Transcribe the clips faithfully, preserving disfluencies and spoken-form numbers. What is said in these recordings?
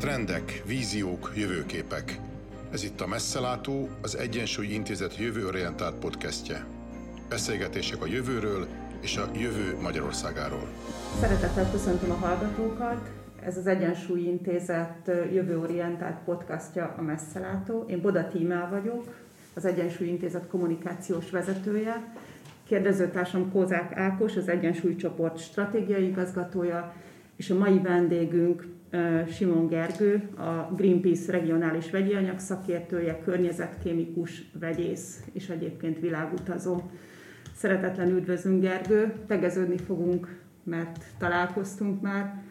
Trendek, víziók, jövőképek. Ez itt a Messzelátó, az Egyensúlyi Intézet jövőorientált podcastje. Beszélgetések a jövőről és a jövő Magyarországáról. Szeretettel köszöntöm a hallgatókat. Ez az Egyensúlyi Intézet jövőorientált podcastja, a Messzelátó. Én Boda Imel vagyok, az Egyensúlyi Intézet kommunikációs vezetője. Kérdezőtársam Kózák Ákos, az Egyensúly csoport stratégiai igazgatója, és a mai vendégünk Simon Gergő, a Greenpeace regionális vegyi anyag szakértője, környezetkémikus, vegyész és egyébként világutazó. Szeretetlen üdvözlünk, Gergő, tegeződni fogunk, mert találkoztunk már,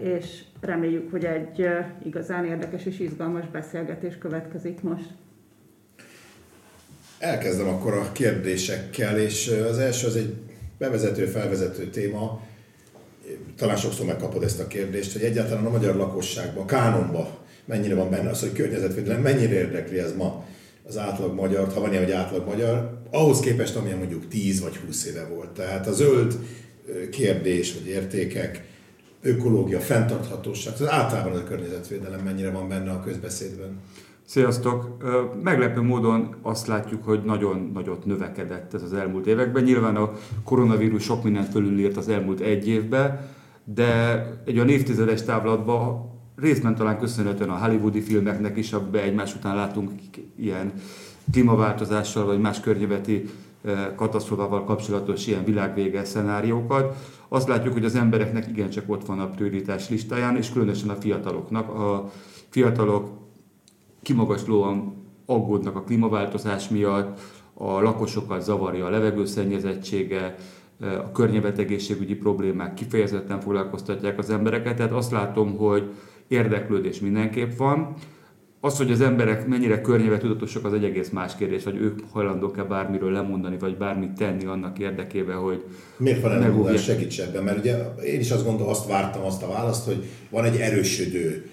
és reméljük, hogy egy igazán érdekes és izgalmas beszélgetés következik most. Elkezdem akkor a kérdésekkel, és az első az egy bevezető-felvezető téma. Talán sokszor megkapod ezt a kérdést, hogy egyáltalán a magyar lakosságban, a kánonba mennyire van benne az, hogy környezetvédelem, mennyire érdekli ez ma az átlag magyar, ha van ilyen, hogy átlag magyar, ahhoz képest, amilyen mondjuk tíz vagy húsz éve volt. Tehát a zöld kérdés, vagy értékek, ökológia, fenntarthatóság, tehát általában a környezetvédelem mennyire van benne a közbeszédben. Sziasztok! Meglepő módon azt látjuk, hogy nagyon nagyot növekedett ez az elmúlt években. Nyilván a koronavírus sok mindent fölülírt az elmúlt egy évben, de egy olyan évtizedes távlatban részben talán köszönhetően a hollywoodi filmeknek is, abban egymás után látunk ilyen klímaváltozással vagy más környezeti katasztrófával kapcsolatos ilyen világvége szenáriókat. Azt látjuk, hogy az embereknek igencsak ott van a prioritás listáján, és különösen a fiataloknak. A fiatalok kimagaslóan aggódnak a klímaváltozás miatt, a lakosokat zavarja a levegőszennyezettsége, a környezetegészségügyi problémák kifejezetten foglalkoztatják az embereket, tehát azt látom, hogy érdeklődés mindenképp van. Az, hogy az emberek mennyire környezetudatosak, az egy egész más kérdés, vagy ők hajlandók-e bármiről lemondani, vagy bármit tenni annak érdekében, hogy... Miért van elmondás? Segíts ebben, mert ugye én is azt gondolom, azt vártam azt a választ, hogy van egy erősödő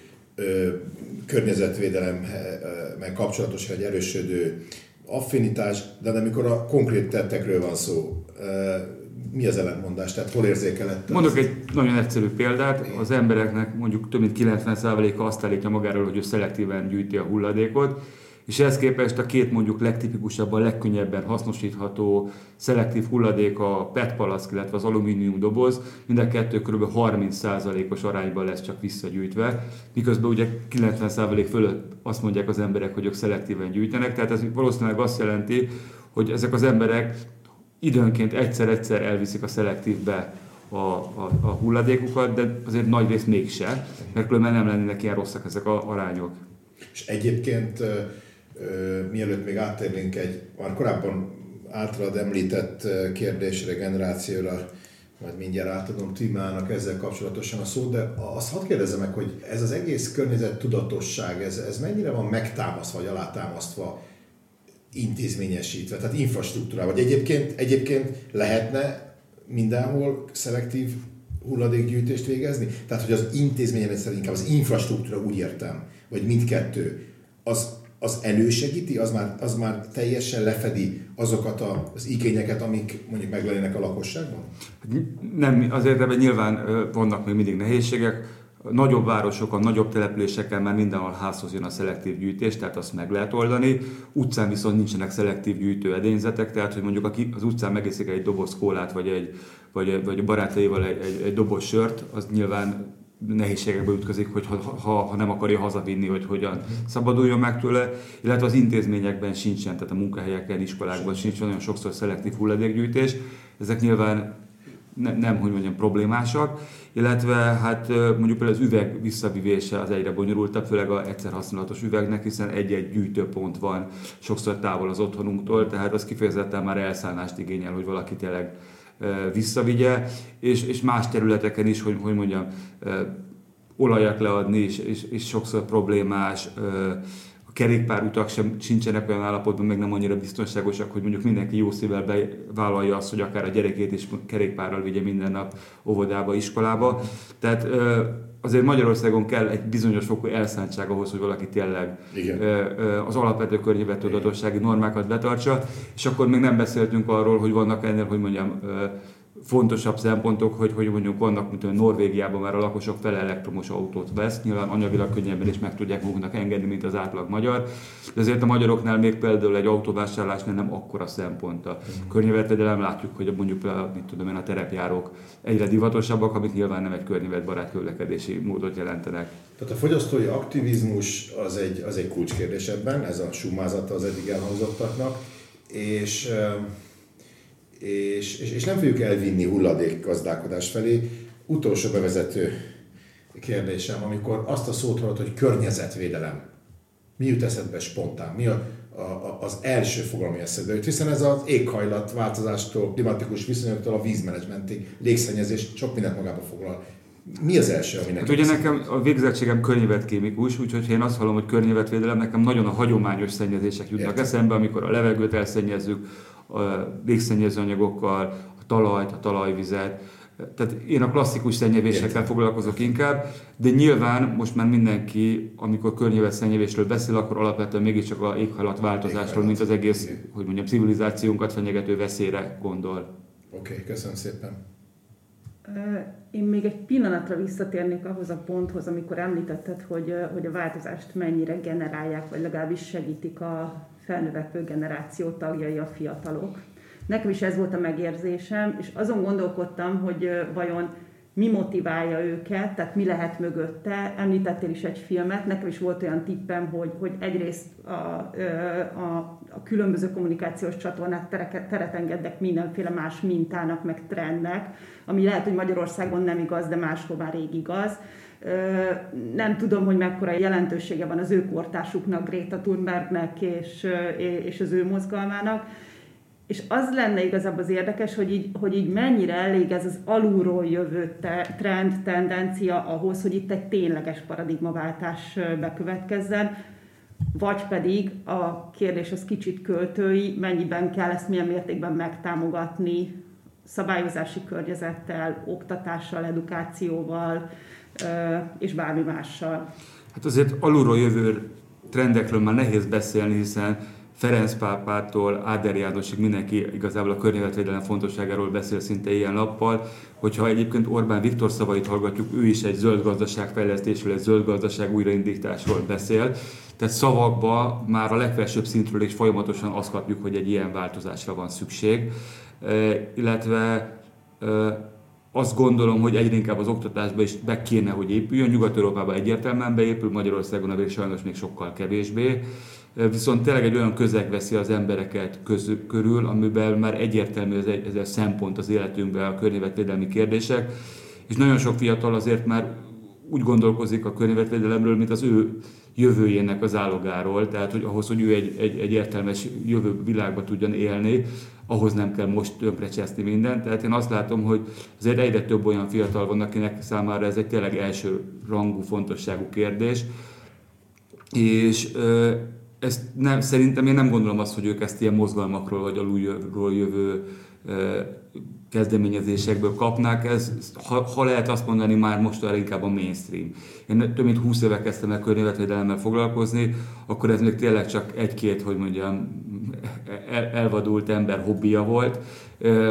környezetvédelemmel kapcsolatos, egy erősödő affinitás, de amikor a konkrét tettekről van szó, mi az ellentmondás? Tehát hol érzékeled? Mondok egy nagyon egyszerű példát. Az embereknek mondjuk több mint kilencven százaléka azt állítja magáról, hogy ő szelektíven gyűjti a hulladékot, és ehhez képest a két mondjuk legtipikusabban, legkönnyebben hasznosítható szelektív hulladék, a pé e té palack, illetve az alumínium doboz, mind a kettő kb. harminc százalékos arányban lesz csak visszagyűjtve, miközben ugye kilencven százalék fölött azt mondják az emberek, hogy ők szelektíven gyűjtenek, tehát ez valószínűleg azt jelenti, hogy ezek az emberek időnként egyszer-egyszer elviszik a szelektívbe a, a, a hulladékukat, de azért nagy rész mégse, mert különben nem lennének ilyen rosszak ezek az arányok. És egyébként mielőtt még áttérnénk egy már korábban általad említett kérdésre, generációra, majd mindjárt átadom Timának ezzel kapcsolatosan a szót, de azt hadd kérdezem meg, hogy ez az egész környezettudatosság, ez, ez mennyire van megtámasztva, vagy alátámasztva, intézményesítve, tehát infrastruktúrával, vagy egyébként, egyébként lehetne mindenhol szelektív hulladékgyűjtést végezni? Tehát, hogy az intézményrendszer, inkább az infrastruktúra, úgy értem, vagy mindkettő, az az elősegíti, az már, az már teljesen lefedi azokat az igényeket, amik mondjuk meglennének a lakosságban? Nem, azért ebben nyilván vannak még mindig nehézségek. Nagyobb városokon, nagyobb településeken már mindenhol házhoz jön a szelektív gyűjtés, tehát azt meg lehet oldani. Utcán viszont nincsenek szelektív gyűjtő edényzetek, tehát hogy mondjuk aki az utcán megeszik egy doboz kólát, vagy egy, vagy, vagy barátaival egy, egy, egy doboz sört, az nyilván nehézségekbe ütközik, hogy ha, ha, ha nem akarja hazavinni, hogy hogyan szabaduljon meg tőle, illetve az intézményekben sincsen, tehát a munkahelyeken, iskolákban sincsen nagyon sokszor szelektív hulladékgyűjtés. Ezek nyilván ne, nem, hogy mondjam, problémásak, illetve hát mondjuk például az üveg visszavivése az egyre bonyolultabb, főleg az egyszer használatos üvegnek, hiszen egy-egy gyűjtőpont van sokszor távol az otthonunktól, tehát az kifejezetten már elszállást igényel, hogy valaki tényleg visszavigye, és, és más területeken is, hogy, hogy mondjam, olajat leadni, és, és, és sokszor problémás, a kerékpárutak sem sincsenek olyan állapotban, meg nem annyira biztonságosak, hogy mondjuk mindenki jó szívvel bevállalja azt, hogy akár a gyerekét is kerékpárral vigye minden nap óvodába, iskolába. Tehát azért Magyarországon kell egy bizonyos fokú elszántság ahhoz, hogy valaki tényleg az alapvető környezettudatossági normákat betartsa, és akkor még nem beszéltünk arról, hogy vannak ennél, hogy mondjam, fontosabb szempontok, hogy, hogy mondjuk vannak, mint hogy Norvégiában már a lakosok fele elektromos autót vesz, nyilván anyagilag könnyebben is meg tudják maguknak engedni, mint az átlag magyar, de azért a magyaroknál még például egy autóvásárlásnál nem akkora szempont. A környezetvédelem, látjuk, hogy mondjuk mit tudom én, a terepjárók egyre divatosabbak, amik nyilván nem egy környezetbarát közlekedési módot jelentenek. Tehát a fogyasztói aktivizmus az egy, az egy kulcskérdés ebben, ez a summázata az eddig elhangzottaknak, és És, és, és nem fogjuk elvinni hulladék gazdálkodás felé. Utolsó bevezető kérdésem, amikor azt a szót hallod, hogy környezetvédelem, mi jut eszedbe spontán? Mi a, a, az első fogalmi eszedbe jut? Hiszen ez az éghajlatváltozástól, klimatikus viszonyoktól a vízmenedzsmentig, légszennyezés, sok mindent magába foglal. Mi az első, ami nekem? Hát ugye nekem a végzettségem környezetkémikus, úgyhogy én azt hallom, hogy környezetvédelem, nekem nagyon a hagyományos szennyezések jutnak Értem. eszembe, amikor a levegőt elszennyezzük a légszennyező anyagokkal, a talajt, a talajvizet. Tehát én a klasszikus szennyezésekkel foglalkozok inkább, de nyilván most már mindenki, amikor környezetszennyezésről beszél, akkor alapvetően mégiscsak a éghajlatváltozásról, mint az egész, hogy mondjam, civilizációnkat fenyegető veszélyre gondol. Oké, okay, köszönöm szépen. Én még egy pillanatra visszatérnék ahhoz a ponthoz, amikor említetted, hogy, hogy a változást mennyire generálják, vagy legalábbis segítik a felnövekvő generáció tagjai, a fiatalok. Nekem is ez volt a megérzésem, és azon gondolkodtam, hogy vajon mi motiválja őket, tehát mi lehet mögötte. Említettél is egy filmet, nekem is volt olyan tippem, hogy, hogy egyrészt a, a, a különböző kommunikációs csatornák teret engednek mindenféle más mintának, meg trendnek, ami lehet, hogy Magyarországon nem igaz, de máshol már rég igaz. Nem tudom, hogy mekkora jelentősége van az ő kortársuknak, Greta Thunbergnek és, és az ő mozgalmának. És az lenne igazából az érdekes, hogy így, hogy így mennyire elég ez az alulról jövő te, trend, tendencia ahhoz, hogy itt egy tényleges paradigmaváltás bekövetkezzen, vagy pedig a kérdés az kicsit költői, mennyiben kell ezt milyen mértékben megtámogatni szabályozási környezettel, oktatással, edukációval és bármi mással. Hát azért alulról jövő trendekről már nehéz beszélni, hiszen Ferenc pápától Áder Jánosig mindenki igazából a környezetvédelem fontosságáról beszél szinte ilyen lappal, hogyha egyébként Orbán Viktor szavait hallgatjuk, ő is egy zöld gazdaságfejlesztésről, egy zöld gazdaság újraindításról beszél, tehát szavakban már a legfelsőbb szintről is folyamatosan azt kapjuk, hogy egy ilyen változásra van szükség, e, illetve e, azt gondolom, hogy egyre inkább az oktatásba is be kéne, hogy épüljön. Nyugat-Európában egyértelműen beépül, Magyarországon azért sajnos még sokkal kevésbé. Viszont tényleg egy olyan közeg veszi az embereket közül, körül, amiben már egyértelmű ez, egy, ez a szempont az életünkben, a környezetvédelmi kérdések. És nagyon sok fiatal azért már úgy gondolkozik a környezetvédelemről, mint az ő jövőjének az álogáról. Tehát hogy ahhoz, hogy ő egy, egy, egy értelmes jövő világba tudjon élni, ahhoz nem kell most tönkrecseszni mindent. Tehát én azt látom, hogy azért egyre több olyan fiatal van, akinek számára ez egy tényleg első rangú, fontosságú kérdés. És ezt nem, szerintem én nem gondolom azt, hogy ők ezt ilyen mozgalmakról vagy alulról jövő kezdeményezésekből kapnák. Ez, ha, ha lehet azt mondani, már most arra inkább a mainstream. Én több mint húsz éve kezdtem el környezetvédelemmel foglalkozni, akkor ez még tényleg csak egy-két, hogy mondjam, el, elvadult ember hobbija volt.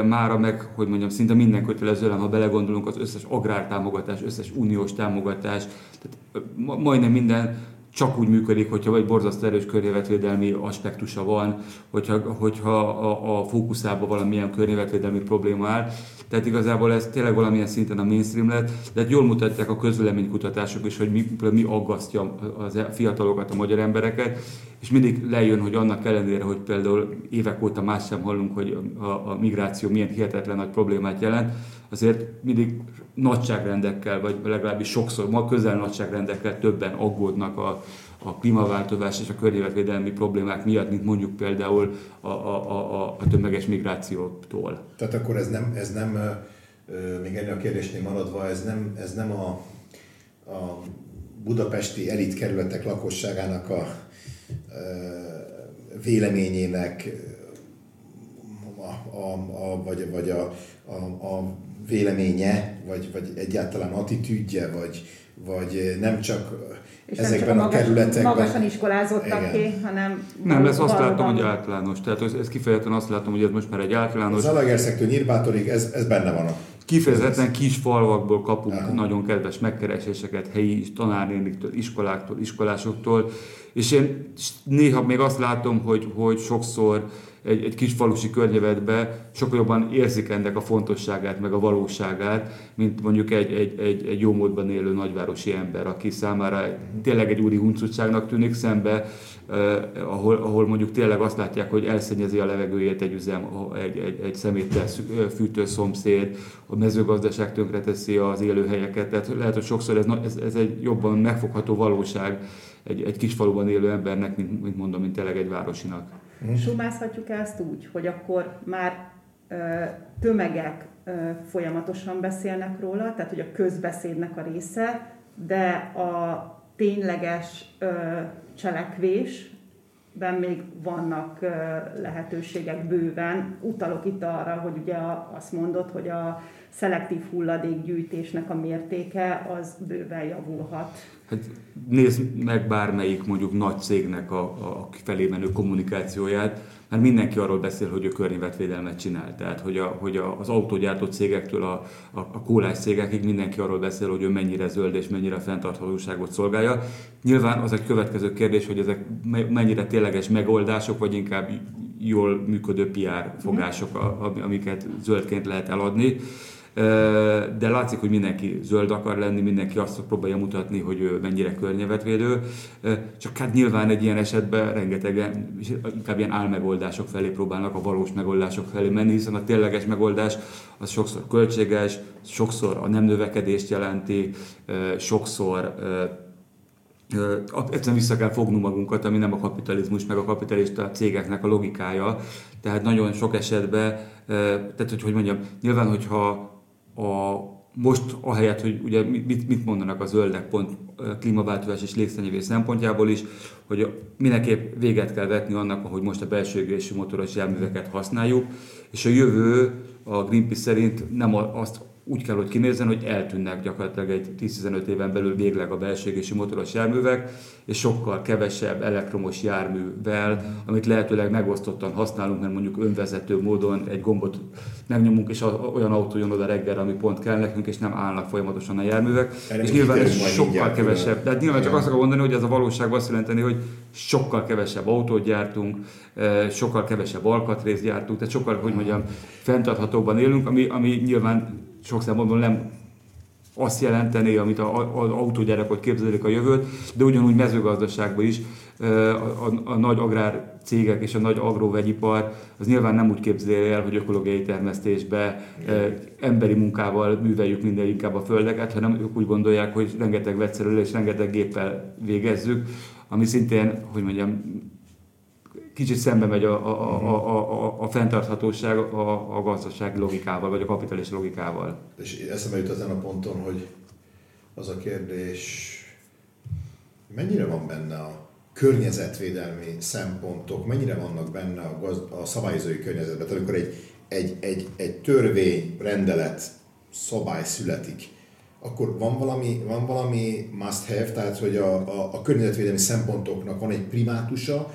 Mára meg, hogy mondjam, szinte minden kötelező, ha belegondolunk, az összes agrártámogatás, összes uniós támogatás, tehát majdnem minden csak úgy működik, hogyha egy borzasztó erős környezetvédelmi aspektusa van, hogyha, hogyha a, a fókuszában valamilyen környezetvédelmi probléma áll. Tehát igazából ez tényleg valamilyen szinten a mainstream lett, de jól mutatják a közvéleménykutatások is, hogy mi, mi aggasztja a fiatalokat, a magyar embereket, és mindig lejön, hogy annak ellenére, hogy például évek óta más sem hallunk, hogy a, a migráció milyen hihetetlen nagy problémát jelent, azért mindig nagyságrendekkel, vagy legalábbis sokszor, ma közel nagyságrendekkel többen aggódnak a, a klímaváltozás és a környezetvédelmi problémák miatt, mint mondjuk például a, a, a, a tömeges migrációtól. Tehát akkor ez nem, ez nem még ennél a kérdésnél maradva, ez nem, ez nem a, a budapesti elitkerületek lakosságának a, a véleményének, a, a, a, vagy, vagy a, a, a véleménye, vagy, vagy egyáltalán attitűdje, vagy, vagy nem csak és ezekben nem csak a, a magas, kerületekben. Magasan iskolázottak-e, hanem... Nem, ez azt látom, van. Hogy általános. Tehát ez, ez kifejezetten azt látom, hogy ez most már egy általános... Az Zalaegerszektől Nyírbátorig ez, ez benne van. Kifejezetten kis falvakból kapunk Aha. nagyon kedves megkereséseket helyi tanárnéniktől, iskoláktól, iskolásoktól, és én néha még azt látom, hogy, hogy sokszor egy, egy kis falusi környezetben sokkal jobban érzik ennek a fontosságát, meg a valóságát, mint mondjuk egy, egy, egy, egy jó módban élő nagyvárosi ember, aki számára tényleg egy úri huncutságnak tűnik szembe, eh, ahol, ahol mondjuk tényleg azt látják, hogy elszennyezi a levegőjét egy üzem, egy, egy, egy szeméttel fűtő szomszéd, a mezőgazdaság tönkreteszi az élőhelyeket, tehát lehet, hogy sokszor ez, ez, ez egy jobban megfogható valóság egy, egy kis faluban élő embernek, mint, mint mondom, mint tényleg egy városinak. Sumázhatjuk el ezt úgy, hogy akkor már ö, tömegek ö, folyamatosan beszélnek róla, tehát hogy a közbeszédnek a része, de a tényleges ö, cselekvésben még vannak ö, lehetőségek bőven. Utalok itt arra, hogy ugye a, azt mondod, hogy a szelektív hulladékgyűjtésnek a mértéke az bőven javulhat. Hát nézd meg bármelyik mondjuk nagy cégnek a, a felé menő kommunikációját, mert mindenki arról beszél, hogy ő környezetvédelmet csinál. Tehát, hogy, a, hogy a, az autógyártó cégektől a, a, a kólás cégekig mindenki arról beszél, hogy ő mennyire zöld és mennyire fenntarthatóságot szolgálja. Nyilván az egy következő kérdés, hogy ezek mennyire tényleges megoldások, vagy inkább jól működő pé er fogások, amiket zöldként lehet eladni. De látszik, hogy mindenki zöld akar lenni, mindenki azt próbálja mutatni, hogy ő mennyire környezetvédő. Csak hát nyilván egy ilyen esetben rengetegen, inkább ilyen álmegoldások felé próbálnak, a valós megoldások felé menni, hiszen a tényleges megoldás az sokszor költséges, sokszor a nem növekedést jelenti, sokszor egyszerűen vissza kell fognunk magunkat, ami nem a kapitalizmus, meg a kapitalista cégeknek a logikája. Tehát nagyon sok esetben, tehát hogy, hogy mondjam, nyilván, hogyha a, most ahelyett, hogy ugye mit, mit mondanak a zöldek pont klímaváltozás és légszennyezés szempontjából is, hogy mindenképp véget kell vetni annak, ahogy most a belső égésű motoros járműveket használjuk, és a jövő a Greenpeace szerint nem azt úgy kell, hogy kinézzen, hogy eltűnnek gyakorlatilag egy tíz-tizenöt éven belül végleg a belső égésű motoros járművek, és sokkal kevesebb elektromos járművel, amit lehetőleg megosztottan használunk, mert mondjuk önvezető módon egy gombot megnyomunk, és olyan autó jön oda reggelre, ami pont kell nekünk, és nem állnak folyamatosan a járművek. Erre és nyilván ez sokkal kevesebb. De nyilván csak azt kell mondani, hogy ez a valóság azt jelenteni, hogy sokkal kevesebb autót gyártunk, sokkal kevesebb alkatrészt gyártunk, tehát sokkal, hogy mondjam, fenntarthatóban élünk, ami, ami nyilván sok szempontból nem azt jelenteni, amit az autógyárakot képzelik a jövőt, de ugyanúgy mezőgazdaságban is a, a, a nagy agrár cégek és a nagy agróvegyipar az nyilván nem úgy képzeli el, hogy ökológiai termesztésbe e, emberi munkával műveljük minden inkább a földeket, hanem ők úgy gondolják, hogy rengeteg vegyszerrel és rengeteg géppel végezzük, ami szintén, hogy mondjam, kicsit szembe megy a, a, a, a, a fenntarthatóság a, a gazdasági logikával, vagy a kapitális logikával. És eszembe jut ezen a ponton, hogy az a kérdés, mennyire van benne a környezetvédelmi szempontok, mennyire vannak benne a, gaz, a szabályozói környezetben, tehát amikor egy, egy, egy, egy törvény, rendelet, szabály születik, akkor van valami, van valami must have, tehát hogy a, a, a környezetvédelmi szempontoknak van egy primátusa,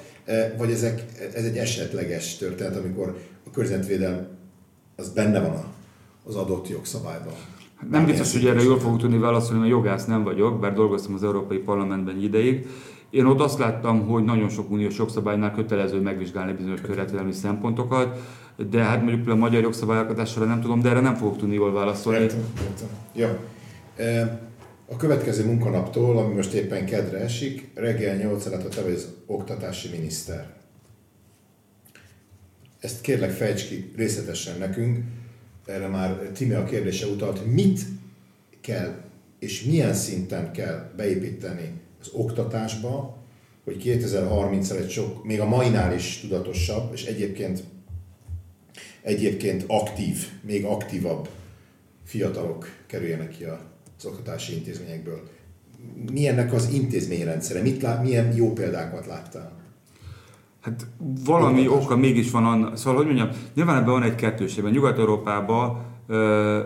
vagy ezek, ez egy esetleges történet, amikor a környezetvédelem az benne van az adott jogszabályban? Hát nem biztos, hogy erre jól fogok tudni válaszolni, mert jogász nem vagyok, bár dolgoztam az Európai Parlamentben ideig. Én ott azt láttam, hogy nagyon sok uniós jogszabálynál kötelező megvizsgálni bizonyos környezetvédelmi szempontokat, de hát mondjuk a magyar jogszabályalkotásra nem tudom, de erre nem fogok tudni jól válaszolni. Értem, értem. Ja. A következő munkanaptól, ami most éppen kedre esik, reggel nyolc órától te vagy az oktatási miniszter. Ezt kérlek fejtsd ki részletesen nekünk, erre már Timi a kérdése utalt, mit kell és milyen szinten kell beépíteni az oktatásba, hogy kétezer-harmincra egy sok, még a mainál is tudatosabb, és egyébként, egyébként aktív, még aktívabb fiatalok kerüljenek ki a az oktatási intézményekből. Milyennek az intézményrendszere? Mit lá- milyen jó példákat láttál? Hát valami oktatás. Oka mégis van annak. Szóval, hogy mondjam, nyilván ebben van egy kettőségben. Nyugat-Európában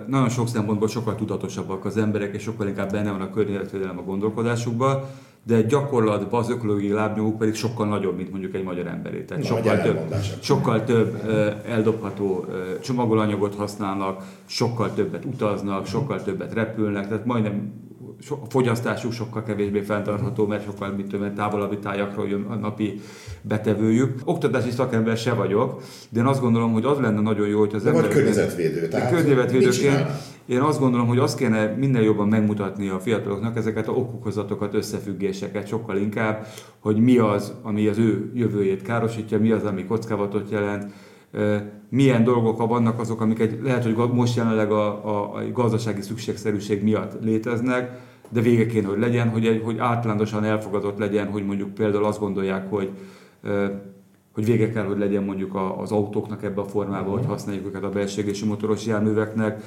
nagyon sok szempontból sokkal tudatosabbak az emberek, és sokkal inkább benne van a környezetvédelem a gondolkodásukban, de gyakorlatban az ökológiai lábnyomuk pedig sokkal nagyobb, mint mondjuk egy magyar emberé. Tehát sokkal több, sokkal több eldobható csomagolanyagot használnak, sokkal többet utaznak, sokkal többet repülnek, tehát majdnem a fogyasztásuk sokkal kevésbé fenntartható, mert sokkal mint több, mert távolabbi tájakról jön a napi betevőjük. Oktatási szakember se vagyok, de én azt gondolom, hogy az lenne nagyon jó, hogy az ember... Vagy környezetvédő. Környezetvédőként én azt gondolom, hogy azt kéne minden jobban megmutatni a fiataloknak ezeket a okokozatokat, összefüggéseket sokkal inkább, hogy mi az, ami az ő jövőjét károsítja, mi az, ami kockázatot jelent, milyen dolgok vannak azok, amik egy, lehet, hogy most jelenleg a, a, a gazdasági szükségszerűség miatt léteznek, de vége kéne, hogy legyen, hogy, egy, hogy általánosan elfogadott legyen, hogy mondjuk például azt gondolják, hogy, hogy vége kell, hogy legyen mondjuk az autóknak ebben a formában, hogy használjuk őket a belségési motoros járműveknek,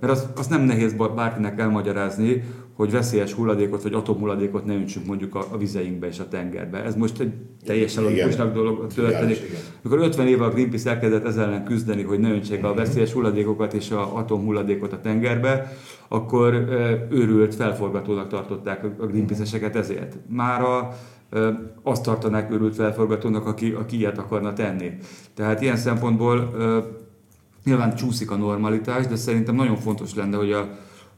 mert azt az nem nehéz bárkinek elmagyarázni, hogy veszélyes hulladékot vagy atomhulladékot ne öntsünk mondjuk a, a vizeinkbe és a tengerbe. Ez most egy teljesen logikusnak dolog történik. Mikor ötven éve a Greenpeace elkezdett ezzel ellen küzdeni, hogy ne öntsék a veszélyes hulladékokat és a atomhulladékot a tengerbe, akkor őrült felforgatónak tartották a Greenpeace-eseket ezért. Mára azt tartanák őrült felforgatónak, aki, aki ilyet akarna tenni. Tehát ilyen szempontból nyilván csúszik a normalitás, de szerintem nagyon fontos lenne, hogy a,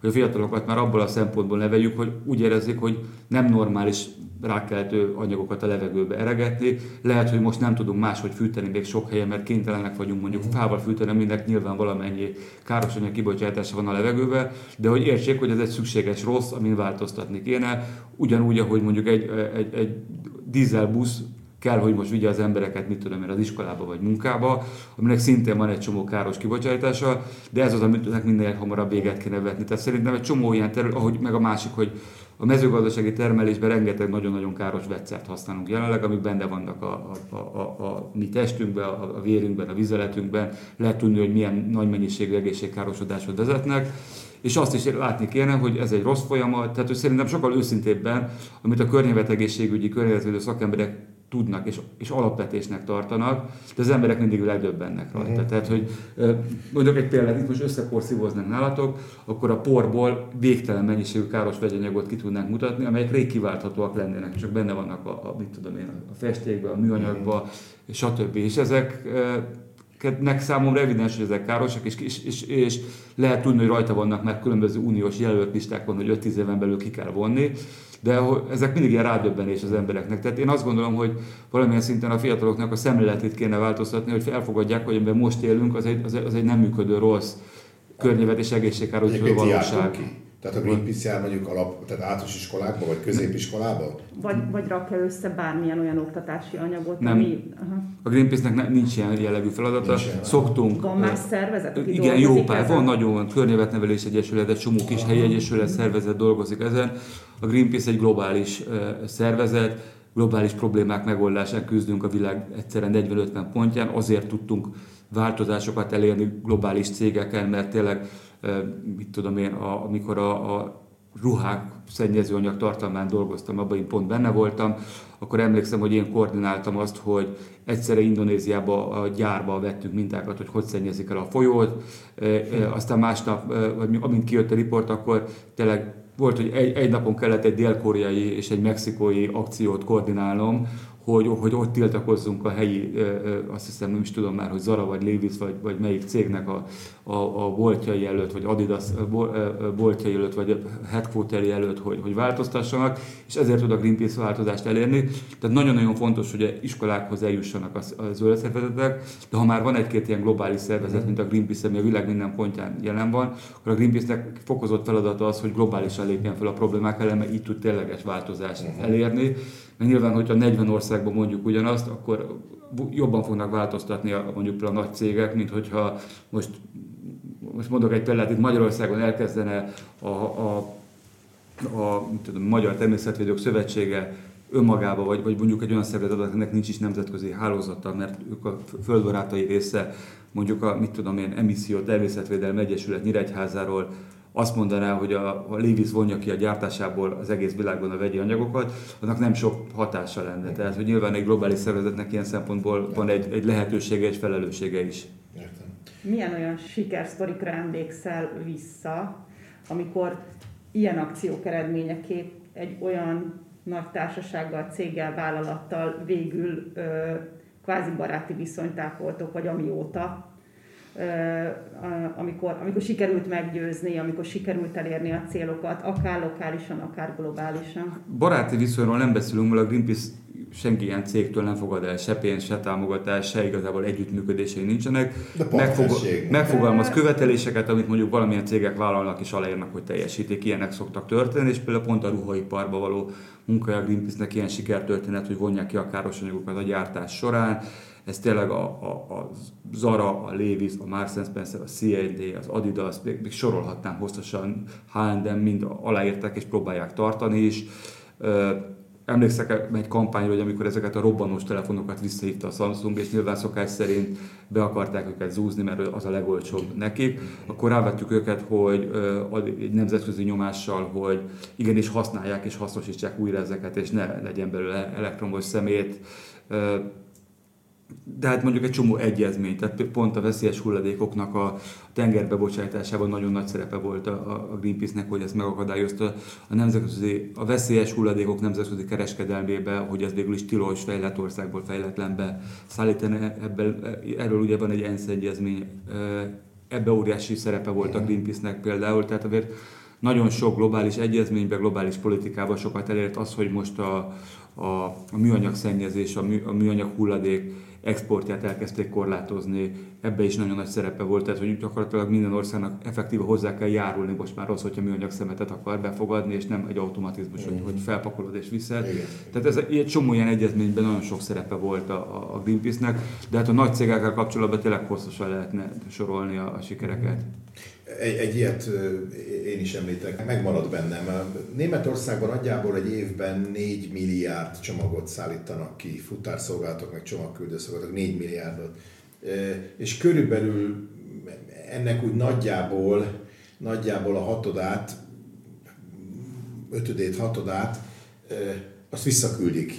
hogy a fiatalokat már abból a szempontból neveljük, hogy úgy érezzék, hogy nem normális rákkeltő anyagokat a levegőbe eregetni. Lehet, hogy most nem tudunk máshogy fűteni még sok helyen, mert kénytelenek vagyunk mondjuk fával fűteni, aminek nyilván valamennyi káros anyag kibocsátása van a levegőbe, de hogy értsék, hogy ez egy szükséges rossz, amin változtatni kéne. Ugyanúgy, ahogy mondjuk egy, egy, egy dízelbusz, kell, hogy most vigye az embereket, mit tudom én, az iskolába vagy munkába, aminek szintén van egy csomó káros kibocsátása, de ez az, amit mindenek hamarabb véget kéne vetni. Tehát szerintem egy csomó ilyen terület, ahogy meg a másik, hogy a mezőgazdasági termelésben rengeteg nagyon-nagyon káros vegyszert használunk jelenleg, amik benne vannak a, a, a, a mi testünkben, a, a vérünkben, a vizeletünkben, lehet tudni, hogy milyen nagy mennyiségű egészségkárosodáshoz vezetnek. És azt is látni kéne, hogy ez egy rossz folyamat, tehát hogy szerintem sokkal őszintébben, amit a környezetegészségügyi, környezetvédő szakemberek tudnak és, és alapvetésnek tartanak, de az emberek mindig legdöbbennek rajta. Uh-huh. Tehát, hogy mondjuk egy példát, itt most összeporszívoznánk nálatok, akkor a porból végtelen mennyiségű káros vegyanyagot ki tudnánk mutatni, amelyek rég kiválthatóak lennének, csak benne vannak a, a, mit tudom én, a festékben, a műanyagban, uh-huh. stb. És ezek nek számomra evidens, hogy ezek károsak, és, és, és, és lehet tudni, hogy rajta vannak már különböző uniós jelöltlistákon, hogy öt-tíz éven belül ki kell vonni, de ezek mindig ilyen rádöbbenés az embereknek. Tehát én azt gondolom, hogy valamilyen szinten a fiataloknak a szemléletét kéne változtatni, hogy elfogadják, hogy amiben most élünk, az egy, az egy, az egy nem működő rossz környezet és egészségkárosító valóság. Tehát a Greenpeace jár mondjuk alap, tehát általános iskolákba, vagy középiskolába? Vagy, vagy rakja össze bármilyen olyan oktatási anyagot, nem. ami... Aha. A Greenpeace-nek nincs ilyen jellegű feladata. Nincs Szoktunk... Van más szervezet, aki igen, jó pár, ezen? Van nagyon környezetnevelés egyesület, egy csomó kis helyi egyesület szervezet dolgozik ezen. A Greenpeace egy globális uh, szervezet, globális problémák megoldásán küzdünk a világ egyszerűen negyven-ötven pontján. Azért tudtunk változásokat elérni globális cégeken, mert tényleg mit tudom én, a, amikor a, a ruhák szennyezőanyag tartalmán dolgoztam, abban én pont benne voltam, akkor emlékszem, hogy én koordináltam azt, hogy egyszerre Indonéziába a gyárba vettünk mintákat, hogy hogy szennyezik el a folyót, e, e, aztán másnap, e, amint kijött a riport, akkor tényleg volt, hogy egy, egy napon kellett egy dél-koreai és egy mexikói akciót koordinálnom, hogy, hogy ott tiltakozzunk a helyi, azt hiszem nem is tudom már, hogy Zara vagy Levi's vagy, vagy melyik cégnek a, a, a boltjai előtt, vagy Adidas boltjai előtt, vagy a headquarteri előtt, hogy, hogy változtassanak, és ezért tud a Greenpeace változást elérni. Tehát nagyon-nagyon fontos, hogy iskolákhoz eljussanak a, a zöld szervezetek, de ha már van egy-két ilyen globális szervezet, mint a Greenpeace, ami a világ minden pontján jelen van, akkor a Greenpeace-nek fokozott feladata az, hogy globálisan lépjen fel a problémák ellen, mert így tud tényleges változást elérni. Mert nyilván, hogyha negyven országban mondjuk ugyanazt, akkor jobban fognak változtatni a, mondjuk a nagy cégek, mint hogyha most, most mondok egy példát, itt Magyarországon elkezdene a, a, a mit tudom, Magyar Természetvédők Szövetsége önmagába, vagy, vagy mondjuk egy olyan szervezetnek nincs is nemzetközi hálózata, mert ők a földbarátai része, mondjuk a mit tudom én, emisszió természetvédelmi egyesület Nyíregyházáról, azt mondaná, hogy a, a Levi's vonja ki a gyártásából az egész világon a vegyi anyagokat, annak nem sok hatása lenne. Tehát, hogy nyilván egy globális szervezetnek ilyen szempontból van egy, egy lehetősége és felelőssége is. Értem. Milyen olyan sikersztorikra emlékszel vissza, amikor ilyen akciók eredményeképp egy olyan nagy társasággal, céggel, vállalattal végül ö, kvázi baráti viszonyt ápoltok, vagy amióta, ö, amikor, amikor sikerült meggyőzni, amikor sikerült elérni a célokat, akár lokálisan, akár globálisan? Baráti viszonyról nem beszélünk, mert a Greenpeace senki ilyen cégtől nem fogad el se pénz, se támogatás, se igazából együttműködései nincsenek. Megfog- megfogalmaz követeléseket, amit mondjuk valamilyen cégek vállalnak és aláírnak, hogy teljesítik. Ilyenek szoktak történni, és például pont a ruhaiparba való munkája a Greenpeace-nek ilyen sikertörténet, hogy vonják ki a károsanyagokat a gyártás során. Ez tényleg a, a, a Zara, a Levi's, a Marks and Spencer, a cé és dé, az Adidas, még, még sorolhatnám hosszasan, há és em mind aláírták és próbálják tartani is. Emlékszek egy kampányra, hogy amikor ezeket a robbanós telefonokat visszahívta a Samsung, és nyilván szokás szerint be akarták őket zúzni, mert az a legolcsóbb nekik, akkor rávettük őket, hogy egy nemzetközi nyomással, hogy igenis használják és hasznosítsák újra ezeket, és ne legyen belőle elektromos szemét. De hát mondjuk egy csomó egyezmény, tehát pont a veszélyes hulladékoknak a tengerbe bocsátásában nagyon nagy szerepe volt a Greenpeace-nek, hogy ezt megakadályozta a, nemzetközi, a veszélyes hulladékok nemzetközi kereskedelmébe, hogy ez végül is tilos fejlett országból fejletlenbe szállítani. Ebből, erről ugye van egy ENSZ egyezmény, ebbe óriási szerepe volt a Greenpeace-nek például, tehát azért nagyon sok globális egyezményben, globális politikában sokat elért az, hogy most a, a, a műanyag szennyezés, a, mű, a műanyag hulladék exportját elkezdték korlátozni, ebbe is nagyon nagy szerepe volt, tehát hogy gyakorlatilag minden országnak effektíve hozzá kell járulni most már az, hogyha műanyag szemetet akar befogadni, és nem egy automatizmus, mm. hogy felpakolod és viszel. Igen. Tehát ez egy csomó ilyen egyezményben nagyon sok szerepe volt a, a Greenpeace-nek, de hát a nagy cégekkel kapcsolatban tényleg hosszasan lehetne sorolni a, a sikereket. Egy, egy ilyet én is említek, megmaradt bennem. Németországban nagyjából egy évben négy milliárd csomagot szállítanak ki, futárszolgálatok, meg csomagküldőszolgálatok, négy milliárdot. És körülbelül ennek úgy nagyjából, nagyjából a hatodát, ötödét, hatodát, azt visszaküldik.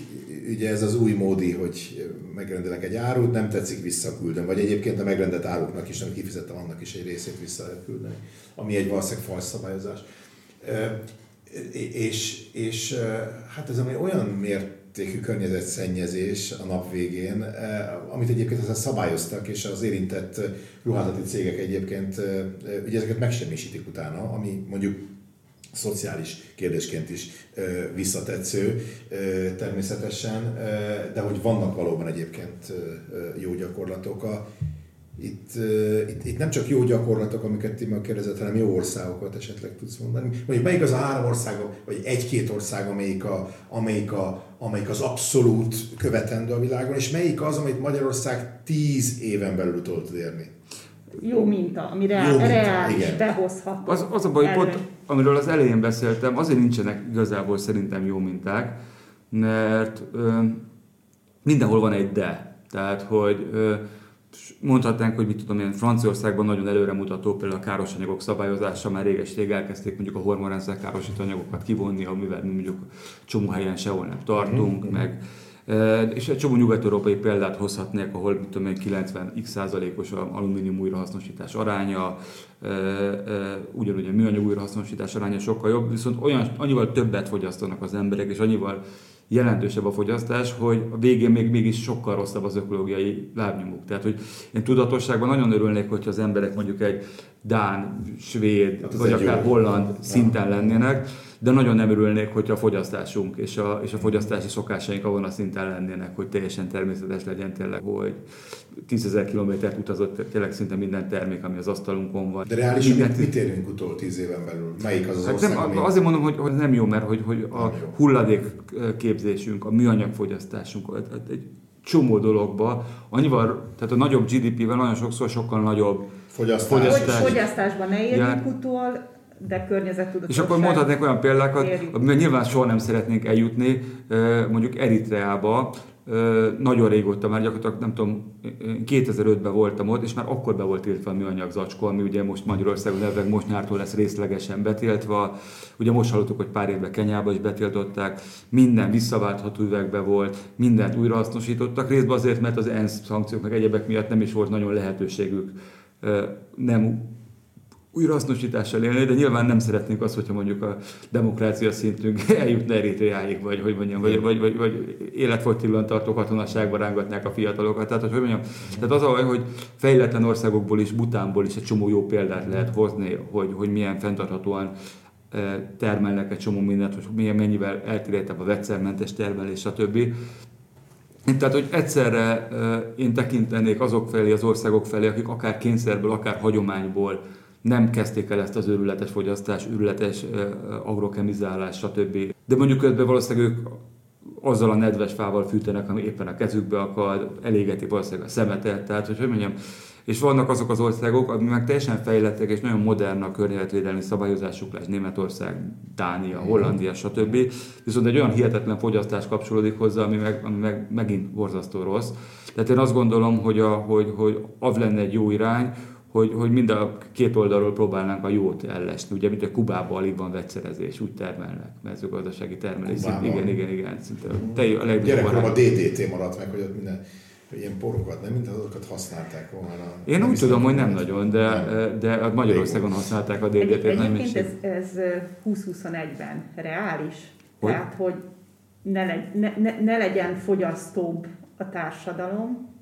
Ugye ez az új módi, hogy megrendelek egy árut, nem tetszik, visszaküldöm. Vagy egyébként a megrendelt áruknak is, nem kifizettem, annak is egy részét visszaküldeni. Ami egy valószínűleg falszabályozás. E, és, és hát ez olyan mértékű környezetszennyezés a nap végén, amit egyébként aztán szabályoztak, és az érintett ruházati cégek egyébként, ugye ezeket megsemmisítik utána, ami mondjuk szociális kérdésként is ö, visszatetsző ö, természetesen, ö, de hogy vannak valóban egyébként ö, jó gyakorlatok. A, itt, ö, itt, itt nem csak jó gyakorlatok, amiket ti meg kérdezett, hanem jó országokat esetleg tudsz mondani. Mondjuk melyik az a három ország, vagy egy-két ország, amelyik, a, amelyik, a, amelyik az abszolút követendő a világon, és melyik az, amit Magyarország tíz éven belül tudol érni? Jó minta, ami reális, behozható. Az, az a baj, elő. Pont amiről az elején beszéltem, azért nincsenek igazából szerintem jó minták, mert ö, mindenhol van egy de. Tehát, hogy ö, mondhatnánk, hogy mit tudom én, Franciaországban nagyon előremutató, például a káros anyagok szabályozása, már réges-rég elkezdték mondjuk a hormonrendszer károsító anyagokat kivonni, amivel mondjuk csomó helyen sehol nem tartunk, mm-hmm. meg és egy csomó nyugat-európai példát hozhatnék, ahol mit tudom én, kilencven százalékos alumínium újrahasznosítás aránya, ugyanúgy a műanyag újrahasznosítás aránya sokkal jobb, viszont olyan, annyival többet fogyasztanak az emberek, és annyival jelentősebb a fogyasztás, hogy a végén még mégis sokkal rosszabb az ökológiai lábnyomuk. Tehát, hogy én tudatosságban nagyon örülnék, hogyha az emberek mondjuk egy dán, svéd, hát vagy akár jó. holland szinten lennének, de nagyon nem örülnék, hogyha a fogyasztásunk és a, és a fogyasztási szokásaink avon a szinten lennének, hogy teljesen természetes legyen tényleg, hogy tízezer kilométert utazott tényleg szinte minden termék, ami az asztalunkon van. De reálisan mit, mit érünk utol tíz éven belül? Melyik az az hát ország? Nem, ami... Azért mondom, hogy, hogy nem jó, mert hogy, hogy a hulladékképzésünk, a műanyagfogyasztásunk, egy csomó dologba, annyival, tehát a nagyobb gé dé pével nagyon sokszor sokkal nagyobb fogyasztás. fogyasztás. Fogyasztásban ne érünk utol, de környezettudatosság. És akkor mondhatnék olyan példákat, amivel nyilván soha nem szeretnénk eljutni, mondjuk Eritreába. Nagyon régóta már, gyakorlatilag nem tudom, kétezer-ötben voltam ott, és már akkor be volt tiltva a műanyag zacskó, ami ugye most Magyarországon elvileg most nyártól lesz részlegesen betiltva. Ugye most hallottuk, hogy pár évben Kenyába is betiltották, minden visszaváltható üvegbe volt, mindent újrahasznosítottak, részben azért, mert az ENSZ szankciók meg egyebek miatt nem is volt nagyon lehetőségük nem újrahasznosítással élni, de nyilván nem szeretnénk azt, hogyha mondjuk a demokrácia szintünk eljutna Eritreáig, vagy hogy mondjam, vagy, vagy, vagy, vagy életfogytiglan tartó katonasságba rángatnák a fiatalokat. Tehát, hogy, hogy mondjam, tehát az a baj, hogy fejletlen országokból is, Butánból is egy csomó jó példát lehet hozni, hogy, hogy milyen fenntarthatóan termelnek egy csomó mindent, hogy milyen mennyivel eltérítebb a vegyszermentes termelés, stb. Tehát, hogy egyszerre én tekintenék azok felé, az országok felé, akik akár kényszerből, akár hagyományból nem kezdték el ezt az őrületes fogyasztás, őrületes agrokemizálás, stb. De mondjuk közben valószínűleg ők azzal a nedves fával fűtenek, ami éppen a kezükbe akad, elégetik valószínűleg a szemetet, tehát, hogy hogy mondjam, és vannak azok az országok, amik meg teljesen fejlettek és nagyon modern a környezetvédelmi szabályozásuk lesz, Németország, Dánia, Hollandia, stb. Viszont egy olyan hihetetlen fogyasztás kapcsolódik hozzá, ami, meg, ami meg, megint borzasztó rossz. Tehát én azt gondolom, hogy, a, hogy, hogy az lenne egy jó irány, hogy, hogy mind a két oldalról próbálnánk a jót ellesni. Ugye, mint a Kubában alig van vegyszerezés, úgy termelnek, mezőgazdasági termelés. Szint, igen, igen, igen. Szinte te, a gyerekkorom a dé dé té maradt meg, hogy ott minden... ilyen porokat, nem mint azokat használták volna. Én úgy tudom, hogy nem nagyon, de, nem. de a Magyarországon használták a dé dé té-t. Egyébként ez, ez húsz-huszonegyben reális, hogy? Tehát hogy ne, legy, ne, ne, ne legyen fogyasztóbb a társadalom,